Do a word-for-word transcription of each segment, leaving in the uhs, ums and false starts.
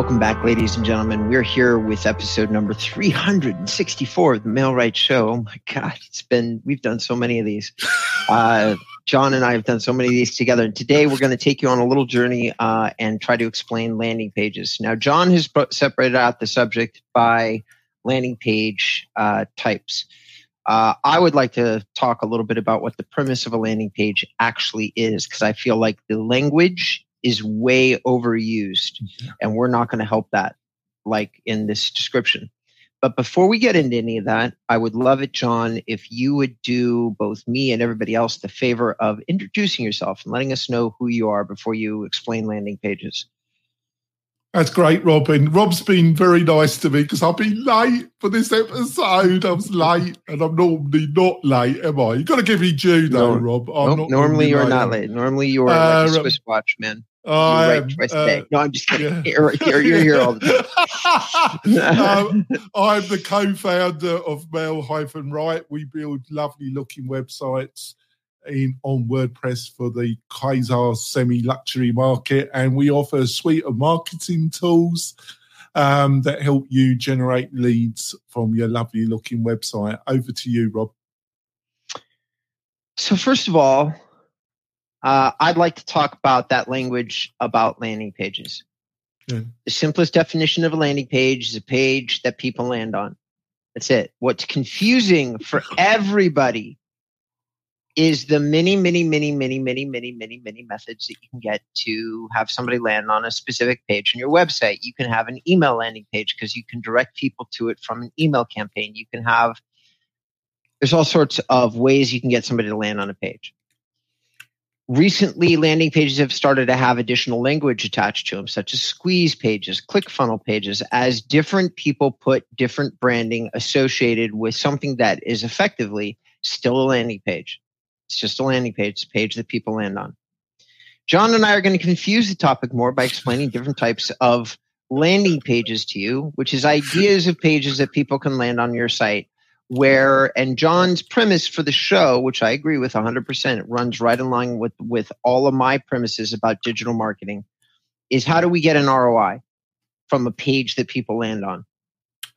Welcome back, ladies and gentlemen. We're here with episode number three hundred sixty-four of the Mail-Right Show. Oh my God, it's been, we've done so many of these. Uh, John and I have done so many of these together. And today we're going to take you on a little journey uh, and try to explain landing pages. Now, John has separated out the subject by landing page uh, types. Uh, I would like to talk a little bit about what the premise of a landing page actually is, because I feel like the language is way overused, and we're not going to help that, like in this description. But before we get into any of that, I would love it, John, if you would do both me and everybody else the favor of introducing yourself and letting us know who you are before you explain landing pages. That's great, Robin. Rob's been very nice to me because I've been late for this episode. I was late, and I'm normally not late, am I? You've got to give me due, though, no, Rob. I'm nope, not normally you're late. Not late. Normally you're uh, like a Swiss watch, man. I am, right uh, no, I'm just kidding. Yeah. You're, you're, you're here all the time. um, I'm the co-founder of Mail-Right. We build lovely-looking websites in on WordPress for the Kaiser semi-luxury market, and we offer a suite of marketing tools um, that help you generate leads from your lovely-looking website. Over to you, Rob. So first of all, Uh, I'd like to talk about that language about landing pages. Yeah. The simplest definition of a landing page is a page that people land on. That's it. What's confusing for everybody is the many, many, many, many, many, many, many, many methods that you can get to have somebody land on a specific page on your website. You can have an email landing page because you can direct people to it from an email campaign. You can have, there's all sorts of ways you can get somebody to land on a page. Recently, landing pages have started to have additional language attached to them, such as squeeze pages, click funnel pages, as different people put different branding associated with something that is effectively still a landing page. It's just a landing page. It's a page that people land on. John and I are going to confuse the topic more by explaining different types of landing pages to you, which is ideas of pages that people can land on your site. Where, and John's premise for the show, which I agree with one hundred percent, it runs right along with, with all of my premises about digital marketing, is how do we get an R O I from a page that people land on,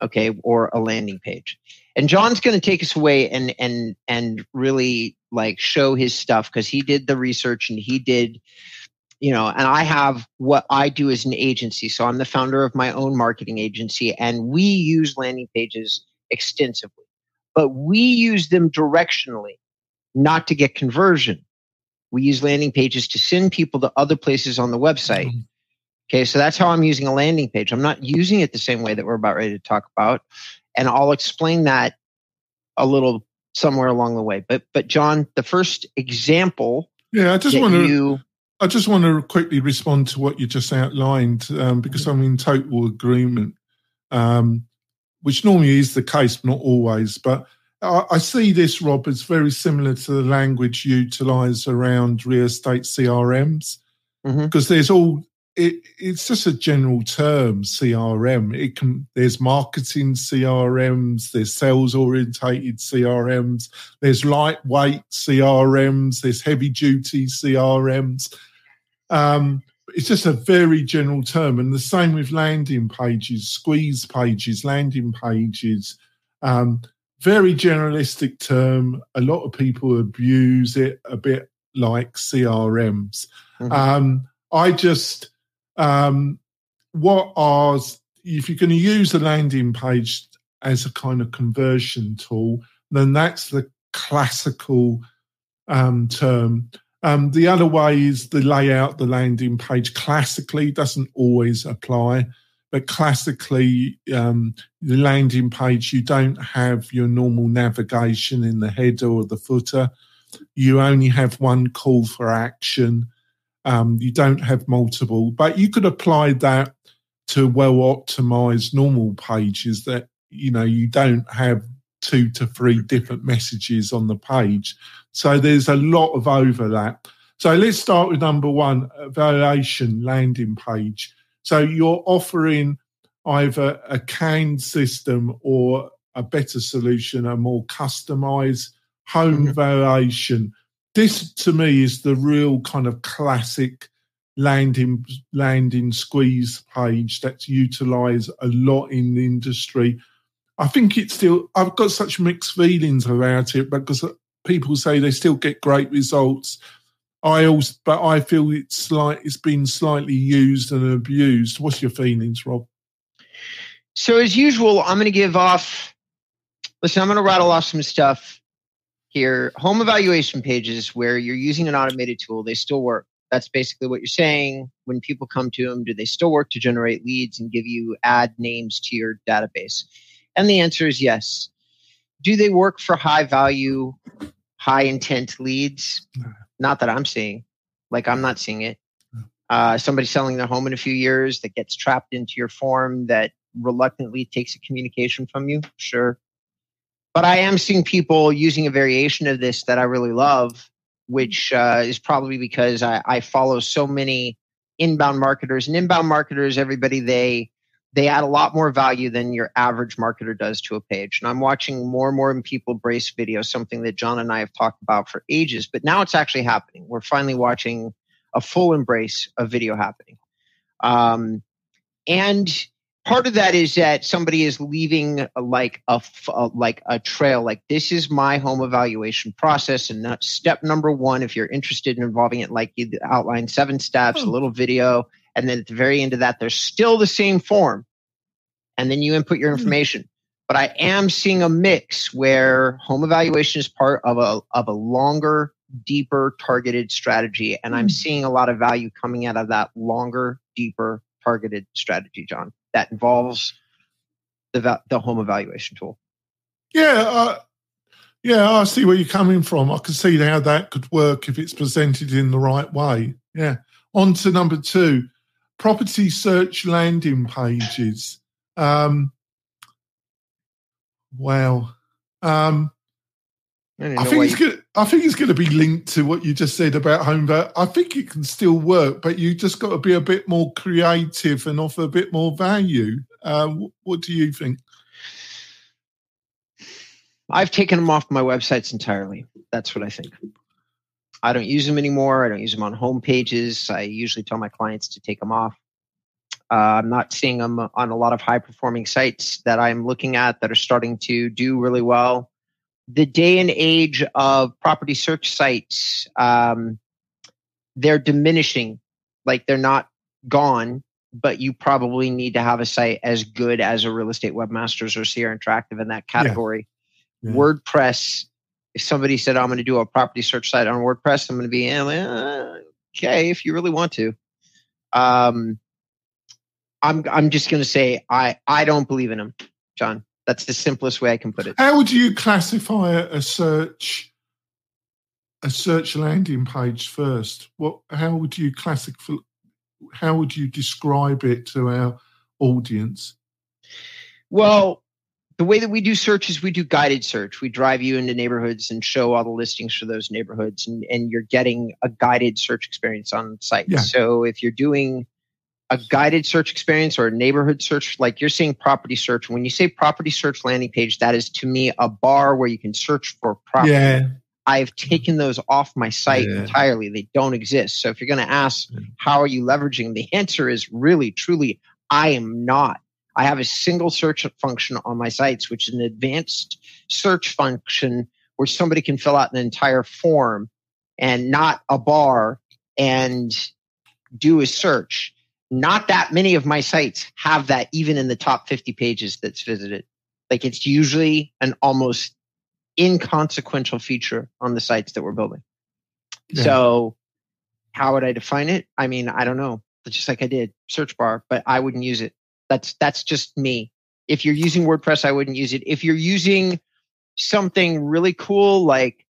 okay, or a landing page? And John's going to take us away and and and really like show his stuff, because he did the research and he did, you know, and I have what I do as an agency. So I'm the founder of my own marketing agency, and we use landing pages extensively. But we use them directionally, not to get conversion. We use landing pages to send people to other places on the website. Okay, so that's how I'm using a landing page. I'm not using it the same way that we're about ready to talk about. And I'll explain that a little somewhere along the way. But but John, the first example. Yeah, I just want to you... I just want to quickly respond to what you just outlined, um, because I'm in total agreement. Um which normally is the case, not always. But I, I see this, Rob, as very similar to the language utilised around real estate C R Ms, because mm-hmm. there's all, it, it's just a general term, C R M. It can, there's marketing C R Ms, there's sales-orientated C R Ms, there's lightweight C R Ms, there's heavy-duty C R Ms. Um It's just a very general term, and the same with landing pages, squeeze pages, landing pages. Um, very generalistic term. A lot of people abuse it a bit like C R Ms. Mm-hmm. Um, I just, um, what are, if you're going to use a landing page as a kind of conversion tool, then that's the classical um, term. Um, the other way is the layout, the landing page. Classically, doesn't always apply, but classically, um, the landing page, you don't have your normal navigation in the header or the footer. You only have one call for action. Um, you don't have multiple, but you could apply that to well-optimized normal pages that, you know, you don't have two to three different messages on the page. So there's a lot of overlap. So let's start with number one, evaluation landing page. So you're offering either a canned system or a better solution, a more customized home mm-hmm. valuation. This, to me, is the real kind of classic landing landing squeeze page that's utilised a lot in the industry. I think it's still, I've got such mixed feelings about it because people say they still get great results. I also, but I feel it's like it's been slightly used and abused. What's your feelings, Rob? So as usual, I'm going to give off, listen, I'm going to rattle off some stuff here. Home evaluation pages where you're using an automated tool, they still work. That's basically what you're saying. When people come to them, do they still work to generate leads and give you ad names to your database? And the answer is yes. Do they work for high value, high intent leads? No. Not that I'm seeing. Like I'm not seeing it. No. Uh, somebody selling their home in a few years that gets trapped into your form that reluctantly takes a communication from you. Sure. But I am seeing people using a variation of this that I really love, which uh, is probably because I, I follow so many inbound marketers. And inbound marketers, everybody, they they add a lot more value than your average marketer does to a page. And I'm watching more and more people brace video, something that John and I have talked about for ages. But now it's actually happening. We're finally watching a full embrace of video happening. Um, and part of that is that somebody is leaving like a, like a trail, like this is my home evaluation process. And that's step number one, if you're interested in involving it, like you outlined seven steps, a little video. And then at the very end of that, there's still the same form. And then you input your information. But I am seeing a mix where home evaluation is part of a, of a longer, deeper targeted strategy. And I'm seeing a lot of value coming out of that longer, deeper targeted strategy, John. That involves the the home evaluation tool. Yeah, uh, yeah, I see where you're coming from. I can see how that could work if it's presented in the right way. Yeah. On to number two, property search landing pages. Um, wow. Um, I, I think it's you... good. I think it's going to be linked to what you just said about home. I think it can still work, but you just got to be a bit more creative and offer a bit more value. Uh, what do you think? I've taken them off my websites entirely. That's what I think. I don't use them anymore. I don't use them on home pages. I usually tell my clients to take them off. Uh, I'm not seeing them on a lot of high-performing sites that I'm looking at that are starting to do really well. The day and age of property search sites, um, they're diminishing. Like they're not gone, but you probably need to have a site as good as a Real Estate Webmasters or Sierra Interactive in that category. Yeah. Yeah. WordPress, if somebody said, I'm going to do a property search site on WordPress, I'm going to be, eh, okay, if you really want to. Um, I'm I'm just going to say, I, I don't believe in them, John. That's the simplest way I can put it. How would you classify a search a search landing page first? What? How would you classic? How would you describe it to our audience? Well, the way that we do search is we do guided search. We drive you into neighborhoods and show all the listings for those neighborhoods, and, and you're getting a guided search experience on site. Yeah. So if you're doing a guided search experience or a neighborhood search, like you're saying property search. When you say property search landing page, that is to me a bar where you can search for property. Yeah. I've taken those off my site yeah. entirely. They don't exist. So if you're going to ask, how are you leveraging? The answer is really, truly, I am not. I have a single search function on my sites, which is an advanced search function where somebody can fill out an entire form and not a bar and do a search. Not that many of my sites have that, even in the top fifty pages that's visited. Like it's usually an almost inconsequential feature on the sites that we're building. Yeah. So how would I define it? I mean, I don't know. It's just like I did search bar, but I wouldn't use it. That's, that's just me. If you're using WordPress, I wouldn't use it. If you're using something really cool, like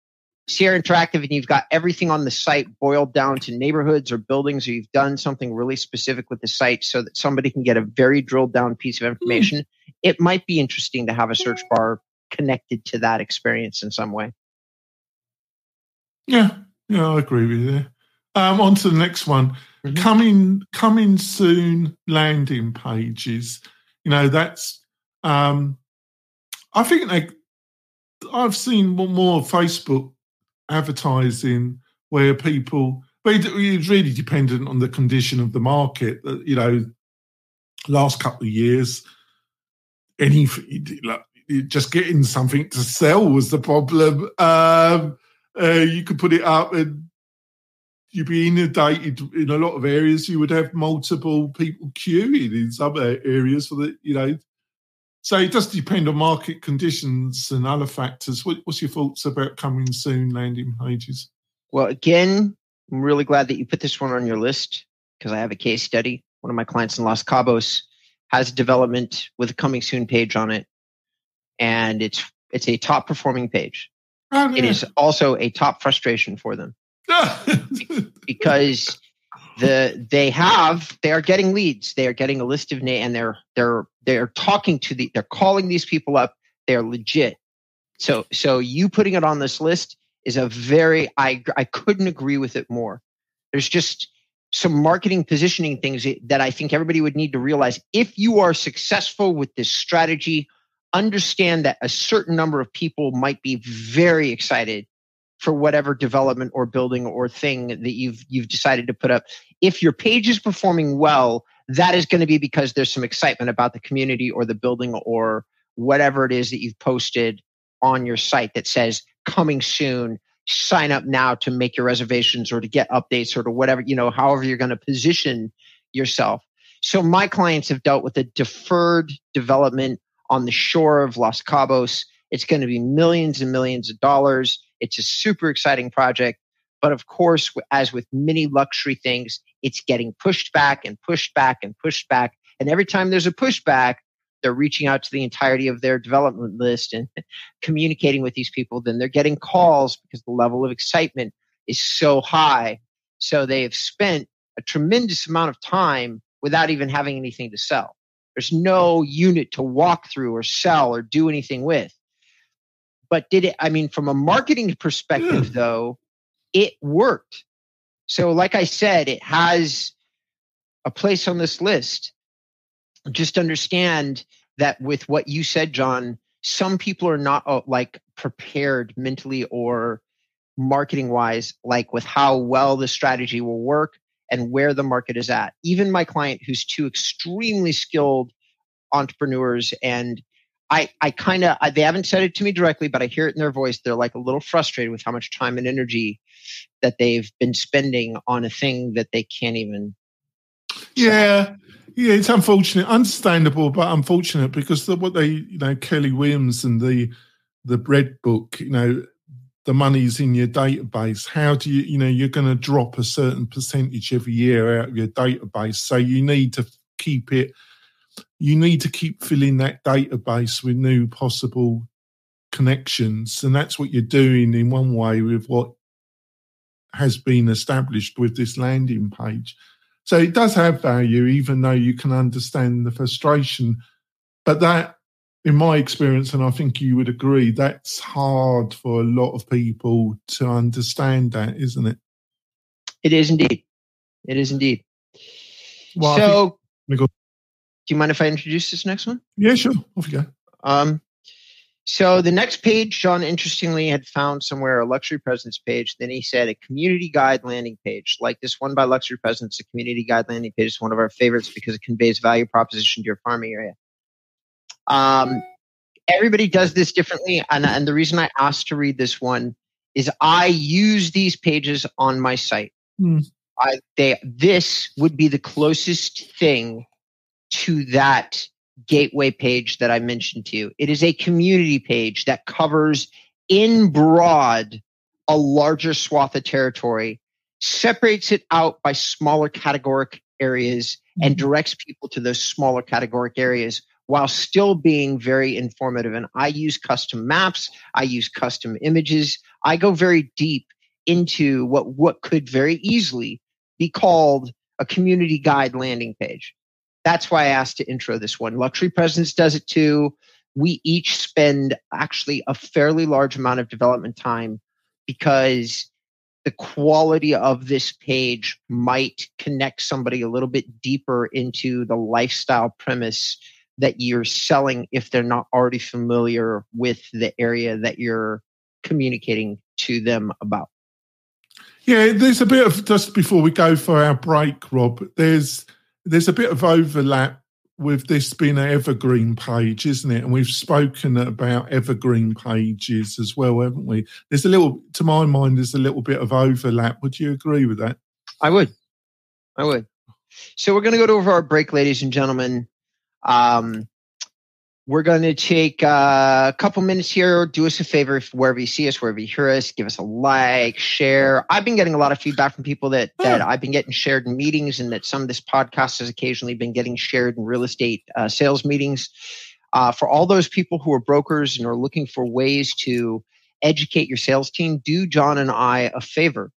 Sierra Interactive, and you've got everything on the site boiled down to neighborhoods or buildings, or you've done something really specific with the site so that somebody can get a very drilled down piece of information, mm. it might be interesting to have a search bar connected to that experience in some way. Yeah, yeah, I agree with you. Um, on to the next one. Mm-hmm. Coming, coming soon landing pages. You know, that's, um, I think they, I've seen more Facebook advertising where people But it's really dependent on the condition of the market. You know, last couple of years, any just getting something to sell was the problem. Um, uh, you could put it up and you'd be inundated in a lot of areas. You would have multiple people queuing in some areas for the, you know. So it does depend on market conditions and other factors. What, what's your thoughts about coming soon landing pages? Well, again, I'm really glad that you put this one on your list because I have a case study. One of my clients in Los Cabos has a development with a coming soon page on it, and it's it's a top performing page. Oh, yeah. It is also a top frustration for them because the they have they are getting leads, they are getting a list of names, and they're they're they're talking to the they're calling these people up. They're legit. So so you putting it on this list is a very, I, I couldn't agree with it more. There's just some marketing positioning things that I think everybody would need to realize. If you are successful with this strategy, understand that a certain number of people might be very excited for whatever development or building or thing that you've you've decided to put up. If your page is performing well, that is going to be because there's some excitement about the community or the building or whatever it is that you've posted on your site that says, coming soon, sign up now to make your reservations or to get updates or to whatever, you know, however you're going to position yourself. So my clients have dealt with a deferred development on the shore of Los Cabos. It's going to be millions and millions of dollars. It's a super exciting project. But of course, as with many luxury things, it's getting pushed back and pushed back and pushed back. And every time there's a pushback, they're reaching out to the entirety of their development list and communicating with these people. Then they're getting calls because the level of excitement is so high. So they have spent a tremendous amount of time without even having anything to sell. There's no unit to walk through or sell or do anything with. But did it, I mean, from a marketing perspective, yeah. though, it worked. So like I said, it has a place on this list. Just understand that with what you said, John, some people are not uh, like prepared mentally or marketing wise, like with how well the strategy will work and where the market is at. Even my client, who's two extremely skilled entrepreneurs, and I, I kind of, they haven't said it to me directly, but I hear it in their voice. They're like a little frustrated with how much time and energy that they've been spending on a thing that they can't even. Yeah. Yeah, it's unfortunate, understandable, but unfortunate because the, what they, you know, Kelly Williams and the the bread book, you know, the money's in your database. How do you, you know, you're going to drop a certain percentage every year out of your database. So you need to keep it, you need to keep filling that database with new possible connections. And that's what you're doing in one way with what has been established with this landing page. So it does have value, even though you can understand the frustration. But that, in my experience, and I think you would agree, that's hard for a lot of people to understand that, isn't it? It is indeed. It is indeed. Well, so, think, do you mind if I introduce this next one? Yeah, sure. Off you go. Um, so the next page, John, interestingly, had found somewhere a Luxury Presence page. Then he said a community guide landing page, like this one by Luxury Presence. A community guide landing page is one of our favorites because it conveys value proposition to your farming area. Um, everybody does this differently. And, and the reason I asked to read this one is I use these pages on my site. Mm. I, they, this would be the closest thing to that gateway page that I mentioned to you. It is a community page that covers in broad a larger swath of territory, separates it out by smaller categoric areas, and directs people to those smaller categoric areas while still being very informative. And I use custom maps. I use custom images. I go very deep into what, what could very easily be called a community guide landing page. That's why I asked to intro this one. Luxury Presence does it too. We each spend actually a fairly large amount of development time because the quality of this page might connect somebody a little bit deeper into the lifestyle premise that you're selling if they're not already familiar with the area that you're communicating to them about. Yeah, there's a bit of, just before we go for our break, Rob, there's there's a bit of overlap with this being an evergreen page, isn't it? And we've spoken about evergreen pages as well, haven't we? There's a little, to my mind, there's a little bit of overlap. Would you agree with that? I would. I would. So we're going to go over our break, ladies and gentlemen. Um, we're going to take a couple minutes here. Do us a favor, if wherever you see us, wherever you hear us, give us a like, share. I've been getting a lot of feedback from people that, that I've been getting shared in meetings, and that some of this podcast has occasionally been getting shared in real estate uh, sales meetings. Uh, for all those people who are brokers and are looking for ways to educate your sales team, do John and I a favor.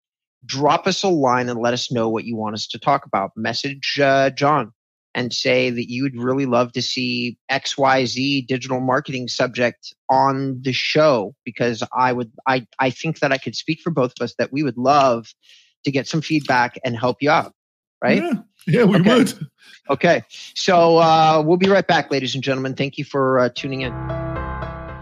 Drop us a line and let us know what you want us to talk about. Message uh, John and say that you would really love to see X Y Z digital marketing subject on the show, because I would, I, I think that I could speak for both of us that we would love to get some feedback and help you out, right? Yeah, yeah we okay. would. Okay, so uh, we'll be right back, ladies and gentlemen. Thank you for uh, tuning in.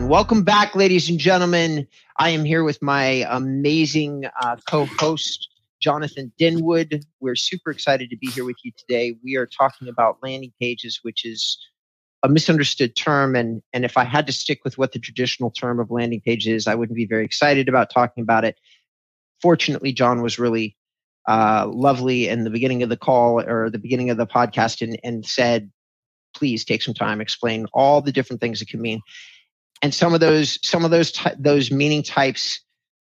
Welcome back, ladies and gentlemen. I am here with my amazing uh, co-host, Jonathan Dinwood. We're super excited to be here with you today. We are talking about landing pages, which is a misunderstood term. And, and if I had to stick with what the traditional term of landing page is, I wouldn't be very excited about talking about it. Fortunately, John was really uh, lovely in the beginning of the call or the beginning of the podcast and, and said, please take some time, explain all the different things it can mean. And some of those, some of those, ty- those meaning types,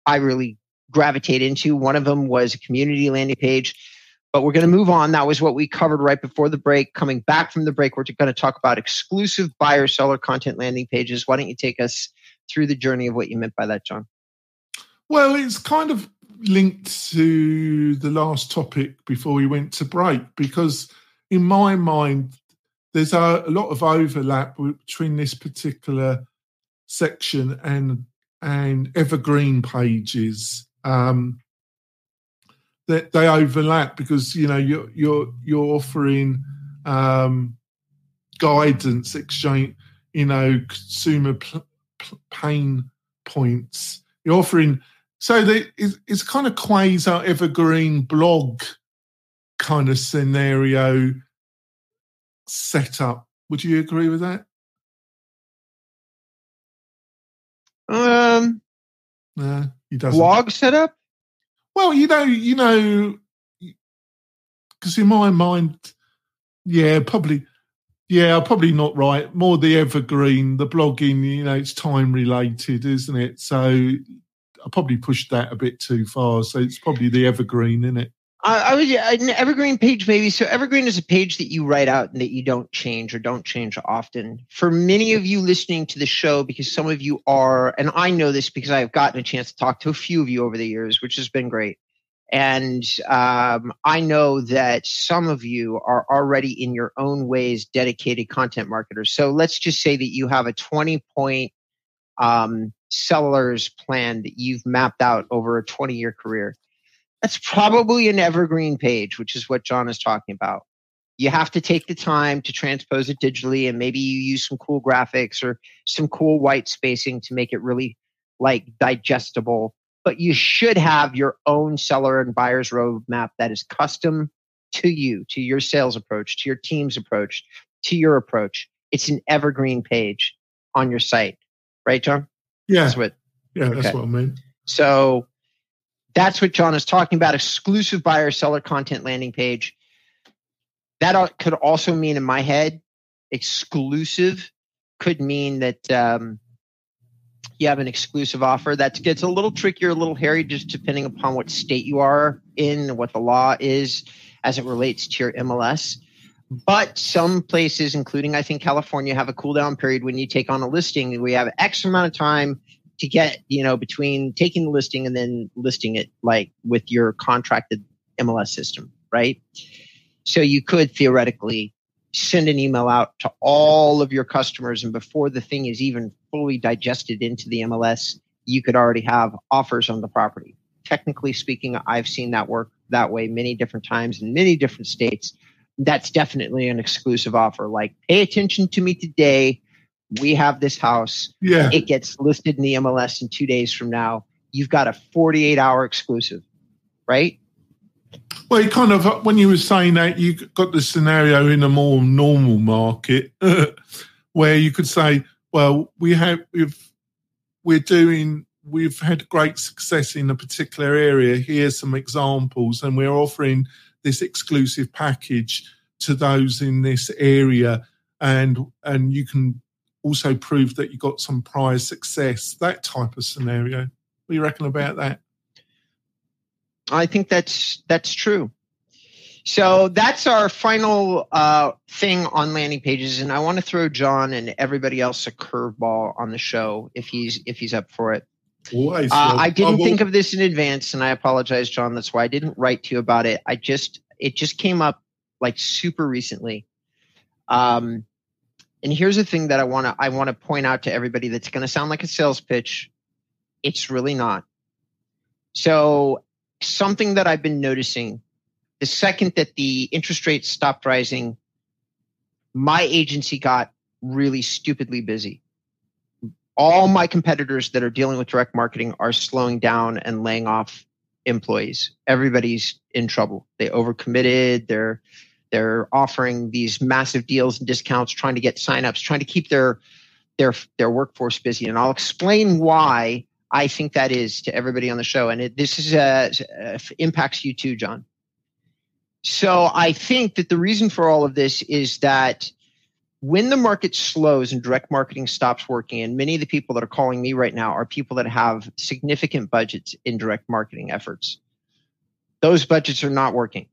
I really gravitate into. One of them was a community landing page, but we're going to move on. That was what we covered right before the break. Coming back from the break, we're going to talk about exclusive buyer-seller content landing pages. Why don't you take us through the journey of what you meant by that, John? Well, it's kind of linked to the last topic before we went to break, because in my mind, there's a, a lot of overlap between this particular section and and evergreen pages. Um, that they, they overlap because you know you're you're you're offering um, guidance, exchange, you know, consumer pl- pl- pain points. You're offering, so that it's, it's kind of quasi evergreen blog kind of scenario setup. Would you agree with that? Um, nah, he doesn't. Blog setup? Well, you know, you know, because in my mind, yeah, probably, yeah, probably not right. More the evergreen, the blogging, you know, it's time related, isn't it? So I probably pushed that a bit too far. So it's probably the evergreen, isn't it? I, I was yeah, an evergreen page, maybe. So evergreen is a page that you write out and that you don't change or don't change often. For many of you listening to the show, because some of you are, and I know this because I have gotten a chance to talk to a few of you over the years, which has been great. And um, I know that some of you are already in your own ways dedicated content marketers. So let's just say that you have a twenty-point um, seller's plan that you've mapped out over a twenty-year career. That's probably an evergreen page, which is what John is talking about. You have to take the time to transpose it digitally, and maybe you use some cool graphics or some cool white spacing to make it really like digestible. But you should have your own seller and buyer's roadmap that is custom to you, to your sales approach, to your team's approach, to your approach. It's an evergreen page on your site. Right, John? Yeah. That's what, yeah, okay. That's what I mean. So that's what John is talking about, exclusive buyer-seller content landing page. That could also mean, in my head, exclusive could mean that um, you have an exclusive offer. That gets a little trickier, a little hairy, just depending upon what state you are in, what the law is as it relates to your M L S. But some places, including I think California, have a cool-down period when you take on a listing. We have X amount of time to get, you know, between taking the listing and then listing it like with your contracted M L S system, right? So you could theoretically send an email out to all of your customers. And before the thing is even fully digested into the M L S, you could already have offers on the property. Technically speaking, I've seen that work that way many different times in many different states. That's definitely an exclusive offer. Like, pay attention to me today. We have this house. Yeah. It gets listed in the M L S in two days from now. You've got a forty-eight hour exclusive, right? Well, you kind of, when you were saying that, you got the scenario in a more normal market where you could say, well, we have, we've, we're doing, we've had great success in a particular area. Here's some examples, and we're offering this exclusive package to those in this area. And, and you can also prove that you got some prior success, that type of scenario. What do you reckon about that? I think that's that's true. So that's our final uh, thing on landing pages, and I want to throw John and everybody else a curveball on the show if he's if he's up for it. Boy, so uh, I didn't think of this in advance, and I apologize, John. That's why I didn't write to you about it. I just it just came up like super recently. Um, and here's the thing that I want to I want to point out to everybody that's going to sound like a sales pitch. It's really not. So. Something that I've been noticing, the second that the interest rates stopped rising, my agency got really stupidly busy. All my competitors that are dealing with direct marketing are slowing down and laying off employees. Everybody's in trouble. They overcommitted. They're they're offering these massive deals and discounts, trying to get signups, trying to keep their their their workforce busy. And I'll explain why I think that is to everybody on the show. And it, this is uh, uh, impacts you too, John. So I think that the reason for all of this is that when the market slows and direct marketing stops working, and many of the people that are calling me right now are people that have significant budgets in direct marketing efforts. Those budgets are not working,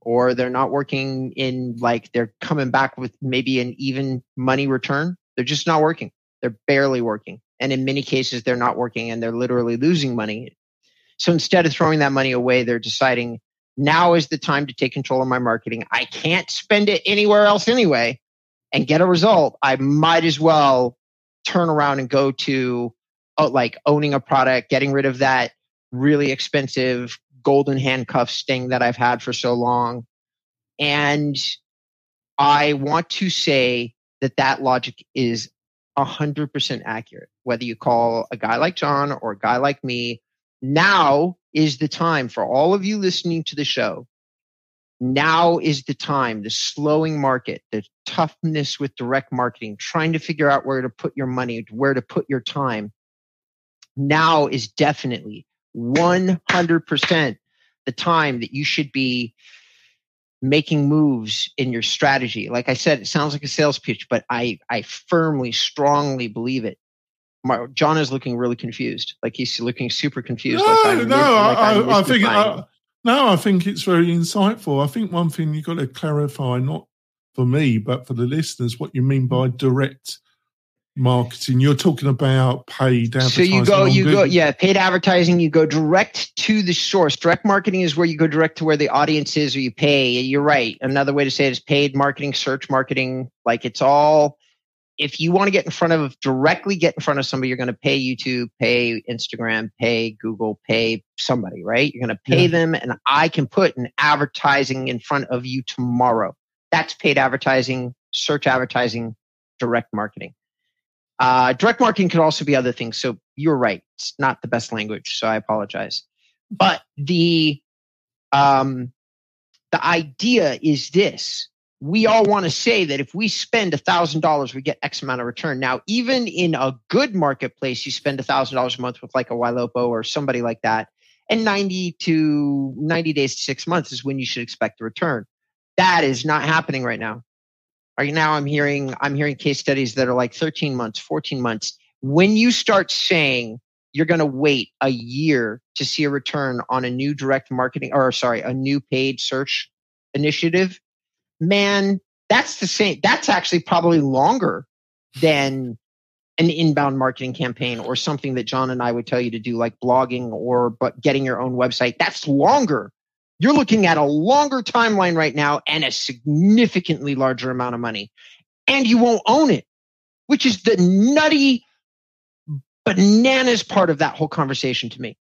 or they're not working in like they're coming back with maybe an even money return. They're just not working. They're barely working. And in many cases, they're not working and they're literally losing money. So instead of throwing that money away, they're deciding now is the time to take control of my marketing. I can't spend it anywhere else anyway and get a result. I might as well turn around and go to oh, like owning a product, getting rid of that really expensive golden handcuffs thing that I've had for so long. And I want to say that that logic is one hundred percent accurate. Whether you call a guy like John or a guy like me, now is the time for all of you listening to the show. Now is the time, the slowing market, the toughness with direct marketing, trying to figure out where to put your money, where to put your time. Now is definitely one hundred percent the time that you should be making moves in your strategy. Like I said, it sounds like a sales pitch, but I, I firmly, strongly believe it. My, John is looking really confused. Like he's looking super confused. No, like I'm no, like I, I'm I think I, no, I think it's very insightful. I think one thing you've got to clarify, not for me, but for the listeners, what you mean by direct marketing. You're talking about paid advertising. So you go, you Google. go, yeah, paid advertising. You go direct to the source. Direct marketing is where you go direct to where the audience is, or you pay. You're right. Another way to say it is paid marketing, search marketing. Like it's all. If you want to get in front of directly get in front of somebody, you're going to pay YouTube, pay Instagram, pay Google, pay somebody. Right? You're going to pay yeah. them, and I can put an advertising in front of you tomorrow. That's paid advertising, search advertising, direct marketing. Uh, direct marketing could also be other things. So you're right. It's not the best language. So I apologize. But the, um, the idea is this. We all want to say that if we spend a thousand dollars, we get X amount of return. Now, even in a good marketplace, you spend a thousand dollars a month with like a Y-Lopo or somebody like that. And ninety to ninety days to six months is when you should expect the return. That is not happening right now. Right now, I'm hearing I'm hearing case studies that are like thirteen months, fourteen months. When you start saying you're going to wait a year to see a return on a new direct marketing, or sorry, a new paid search initiative, man, that's the same. That's actually probably longer than an inbound marketing campaign or something that John and I would tell you to do, like blogging or but getting your own website. That's longer You're looking at a longer timeline right now and a significantly larger amount of money. And you won't own it, which is the nutty bananas part of that whole conversation to me.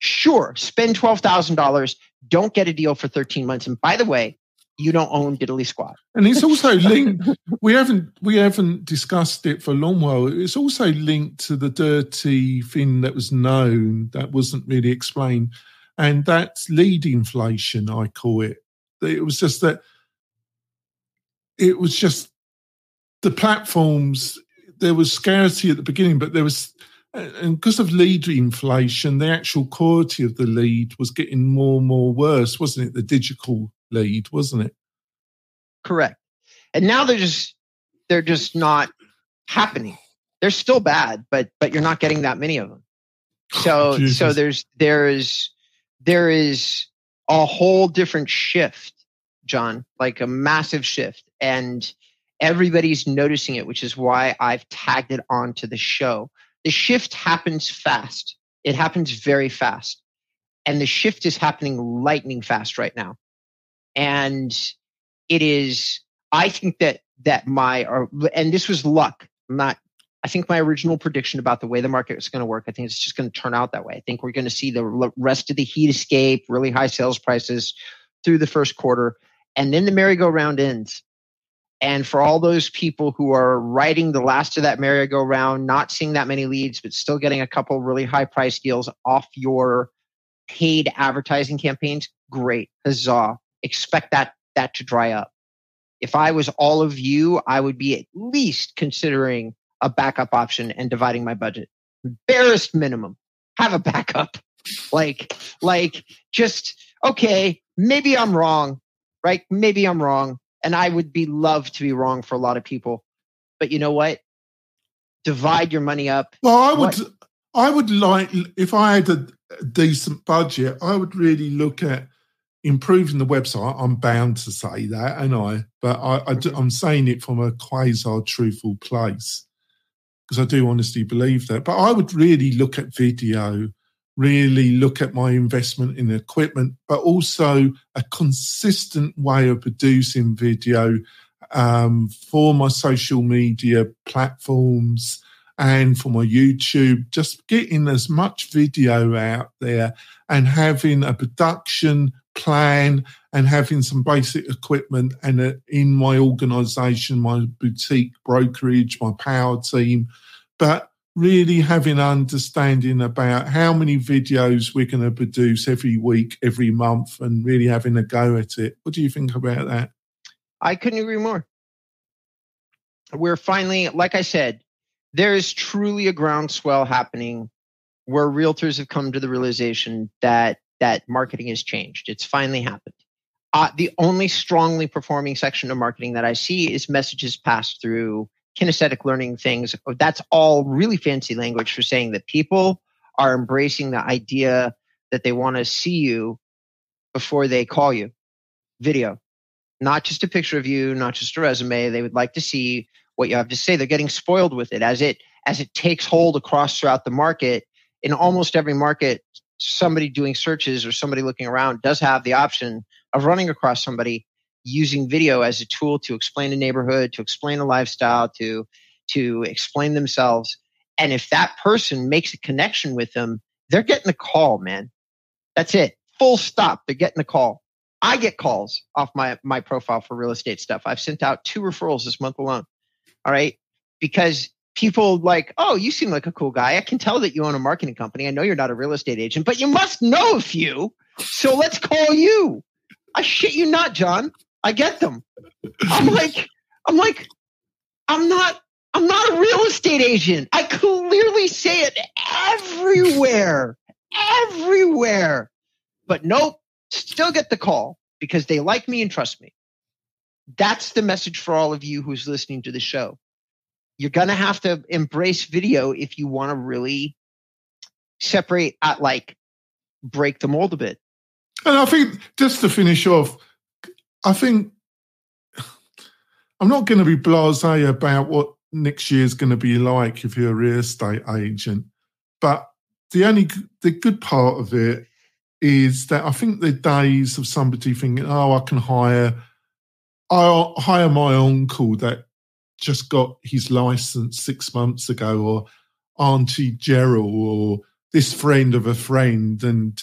Sure, spend twelve thousand dollars, don't get a deal for thirteen months. And by the way, you don't own diddly squat. And it's also linked, we haven't we haven't discussed it for a long while, it's also linked to the dirty thing that was known, that wasn't really explained. And that's lead inflation, I call it. It was just that, it was just the platforms, there was scarcity at the beginning, but there was, and because of lead inflation, the actual quality of the lead was getting more and more worse, wasn't it? The digital lead, wasn't it? Correct. And now they're just, they're just not happening. They're still bad, but but you're not getting that many of them. So Jesus. so there's there is there is a whole different shift, John, like a massive shift, and everybody's noticing it, which is why I've tagged it onto the show. The shift happens fast. It happens very fast. And the shift is happening lightning fast right now. And it is, I think that that my, or, and this was luck. I'm not, I think my original prediction about the way the market is going to work, I think it's just going to turn out that way. I think we're going to see the rest of the heat escape, really high sales prices through the first quarter. And then the merry-go-round ends. And for all those people who are riding the last of that merry-go-round, not seeing that many leads, but still getting a couple really high-price deals off your paid advertising campaigns, great, huzzah. Expect that that to dry up. If I was all of you, I would be at least considering a backup option and dividing my budget. Barest minimum. Have a backup. Like, like just, okay, maybe I'm wrong, right? Maybe I'm wrong. And I would be loved to be wrong for a lot of people, but you know what? Divide your money up. Well, I would, what? I would like, if I had a decent budget, I would really look at improving the website. I'm bound to say that, and I, but I, I do, I'm saying it from a quasi-truthful place because I do honestly believe that. But I would really look at video, really look at my investment in equipment, but also a consistent way of producing video um, for my social media platforms and for my YouTube, just getting as much video out there and having a production plan and having some basic equipment and a, in my organisation, my boutique brokerage, my power team, but really having understanding about how many videos we're going to produce every week, every month, and really having a go at it. What do you think about that? I couldn't agree more. We're finally, like I said, there is truly a groundswell happening where realtors have come to the realization that that marketing has changed. It's finally happened. Uh, the only strongly performing section of marketing that I see is messages passed through kinesthetic learning things. That's all really fancy language for saying that people are embracing the idea that they want to see you before they call you. Video, not just a picture of you, not just a resume. They would like to see what you have to say. They're getting spoiled with it as it, as it takes hold across throughout the market. In almost every market, somebody doing searches or somebody looking around does have the option of running across somebody using video as a tool to explain a neighborhood, to explain a lifestyle, to to explain themselves. And if that person makes a connection with them, they're getting a call, man. That's it. Full stop. They're getting a call. I get calls off my, my profile for real estate stuff. I've sent out two referrals this month alone. All right. Because people like, oh, you seem like a cool guy. I can tell that you own a marketing company. I know you're not a real estate agent, but you must know a few. So let's call you. I shit you not, John. I get them. I'm like, I'm like, I'm not, I'm not a real estate agent. I clearly say it everywhere, everywhere, but nope, still get the call because they like me and trust me. That's the message for all of you who's listening to the show. You're going to have to embrace video if you want to really separate out, like break the mold a bit. And I think just to finish off, I think I'm not going to be blasé about what next year is going to be like if you're a real estate agent. But the only the good part of it is that I think the days of somebody thinking, oh, I can hire, I'll hire my uncle that just got his license six months ago, or Auntie Gerald, or this friend of a friend, and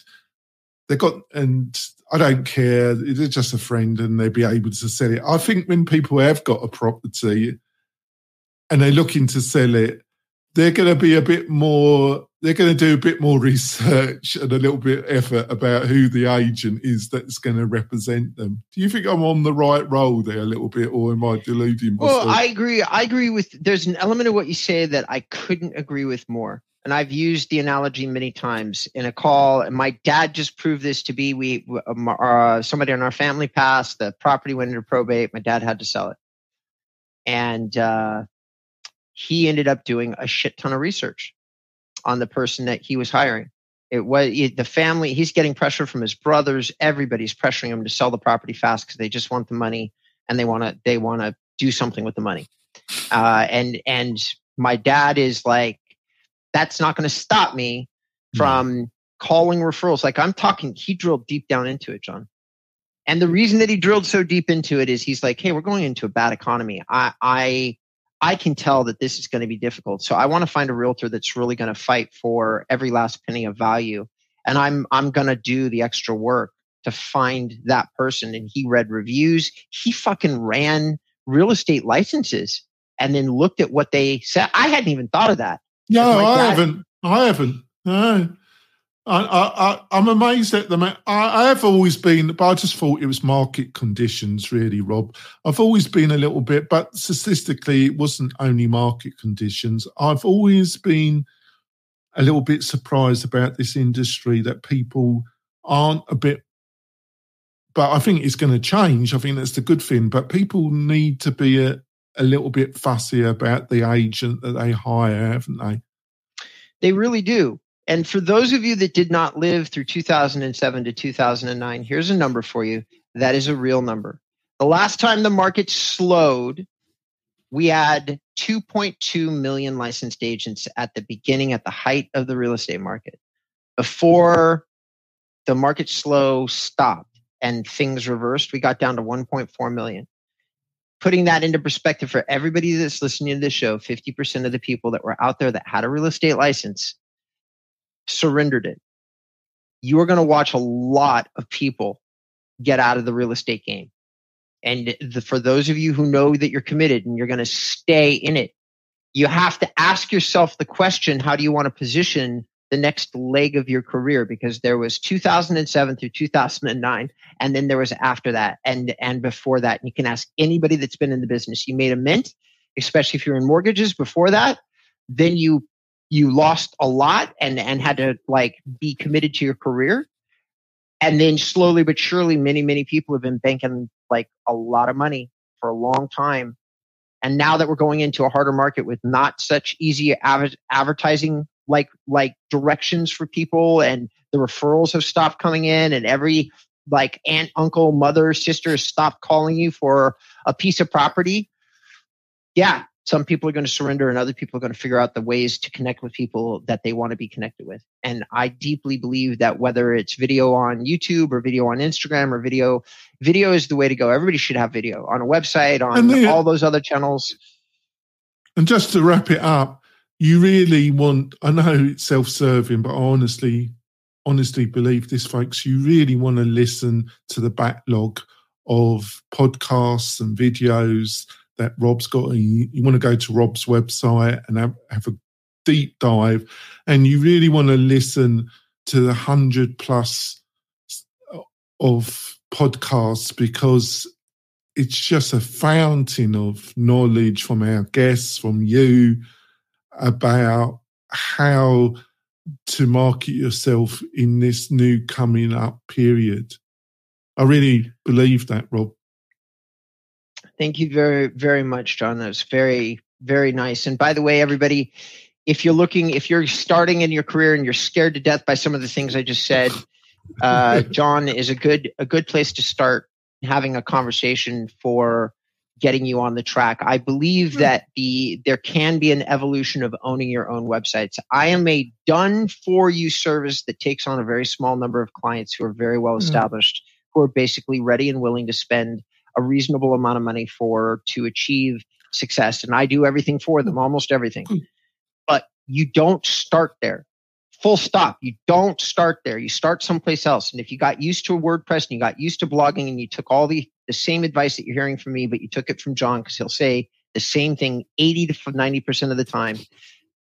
they got, and I don't care, they're just a friend and they'll be able to sell it. I think when people have got a property and they're looking to sell it, they're going to be a bit more, they're going to do a bit more research and a little bit of effort about who the agent is that's going to represent them. Do you think I'm on the right roll there a little bit, or am I deluding myself? Well, I agree. I agree with, there's an element of what you say that I couldn't agree with more. And I've used the analogy many times in a call. And my dad just proved this to be, we, uh, somebody in our family passed, the property went into probate. My dad had to sell it. And uh, he ended up doing a shit ton of research on the person that he was hiring. It was it, the family, he's getting pressure from his brothers. Everybody's pressuring him to sell the property fast because they just want the money and they want to, they want to do something with the money. Uh, and, and my dad is like, that's not going to stop me from no. calling referrals. Like I'm talking, he drilled deep down into it, John. And the reason that he drilled so deep into it is he's like, hey, we're going into a bad economy. I, I, I can tell that this is going to be difficult. So I want to find a realtor that's really going to fight for every last penny of value. And I'm, I'm going to do the extra work to find that person. And he read reviews. He fucking ran real estate licenses and then looked at what they said. I hadn't even thought of that. No, like I that. haven't. I haven't. No. I, I, I, I'm amazed at them. I, I have always been, but I just thought it was market conditions, really, Rob. I've always been a little bit, but statistically, it wasn't only market conditions. I've always been a little bit surprised about this industry that people aren't a bit, but I think it's going to change. I think that's the good thing, but people need to be a, a little bit fussy about the agent that they hire, haven't they? They really do. And for those of you that did not live through two thousand seven to two thousand nine, here's a number for you. That is a real number. The last time the market slowed, we had two point two million licensed agents at the beginning, at the height of the real estate market. Before the market slow stopped and things reversed, we got down to one point four million. Putting that into perspective for everybody that's listening to this show, fifty percent of the people that were out there that had a real estate license surrendered it. You are going to watch a lot of people get out of the real estate game. And the, for those of you who know that you're committed and you're going to stay in it, you have to ask yourself the question, how do you want to position the next leg of your career? Because there was two thousand seven through two thousand nine, and then there was after that and, and before that. And you can ask anybody that's been in the business. You made a mint, especially if you're in mortgages before that, then you You lost a lot and, and had to like be committed to your career. And then slowly but surely, many, many people have been banking like a lot of money for a long time. And now that we're going into a harder market with not such easy av- advertising like like directions for people, and the referrals have stopped coming in, and every like aunt, uncle, mother, sister has stopped calling you for a piece of property. Yeah. Some people are going to surrender and other people are going to figure out the ways to connect with people that they want to be connected with. And I deeply believe that whether it's video on YouTube or video on Instagram or video, video is the way to go. Everybody should have video on a website, on the, all those other channels. And just to wrap it up, you really want, I know it's self-serving, but I honestly, honestly believe this, folks. You really want to listen to the backlog of podcasts and videos that Rob's got. You, you want to go to Rob's website and have, have a deep dive, and you really want to listen to the hundred plus of podcasts, because it's just a fountain of knowledge from our guests, from you, about how to market yourself in this new coming up period. I really believe that, Rob. Thank you very, very much, John. That was very, very nice. And by the way, everybody, if you're looking, if you're starting in your career and you're scared to death by some of the things I just said, uh, John is a good, a good place to start having a conversation for getting you on the track. I believe mm-hmm. that the there can be an evolution of owning your own websites. I am a done-for-you service that takes on a very small number of clients who are very well-established, mm-hmm. who are basically ready and willing to spend a reasonable amount of money for to achieve success. And I do everything for them, almost everything. Mm-hmm. But you don't start there. Full stop. You don't start there. You start someplace else. And if you got used to WordPress and you got used to blogging and you took all the, the same advice that you're hearing from me, but you took it from John because he'll say the same thing eighty to ninety percent of the time,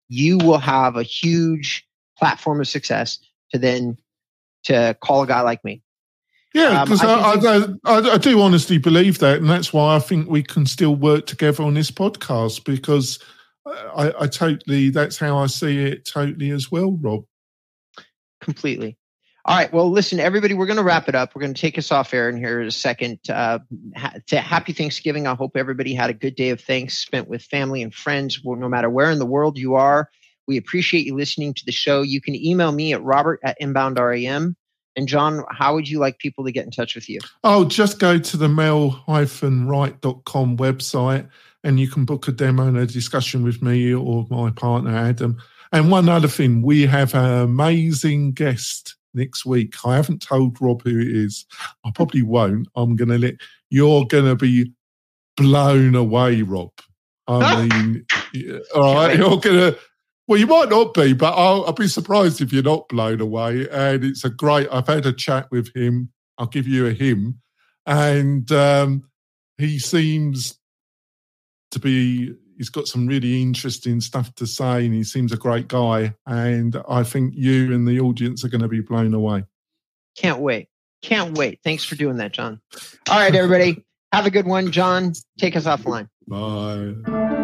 you will have a huge platform of success to then to call a guy like me. Yeah, because um, I, I, I, I do honestly believe that. And that's why I think we can still work together on this podcast, because I, I totally, that's how I see it totally as well, Rob. Completely. All right. Well, listen, everybody, we're going to wrap it up. We're going to take us off air in here in a second. Uh, ha- to happy Thanksgiving. I hope everybody had a good day of thanks spent with family and friends, well, no matter where in the world you are. We appreciate you listening to the show. You can email me at robert at inbound R A M. And John, how would you like people to get in touch with you? Oh, just go to the mail dash right dot com website. And you can book a demo and a discussion with me or my partner, Adam. And one other thing, we have an amazing guest next week. I haven't told Rob who it is. I probably won't. I'm going to let, you're going to be blown away, Rob. I mean, all right, you're going to, well, you might not be, but I'll, I'll be surprised if you're not blown away. And it's a great, I've had a chat with him. I'll give you a him. And um, he seems to be, he's got some really interesting stuff to say, and he seems a great guy. And I think you and the audience are going to be blown away. Can't wait. Can't wait. Thanks for doing that, John. All right, everybody. Have a good one, John. Take us offline. Bye.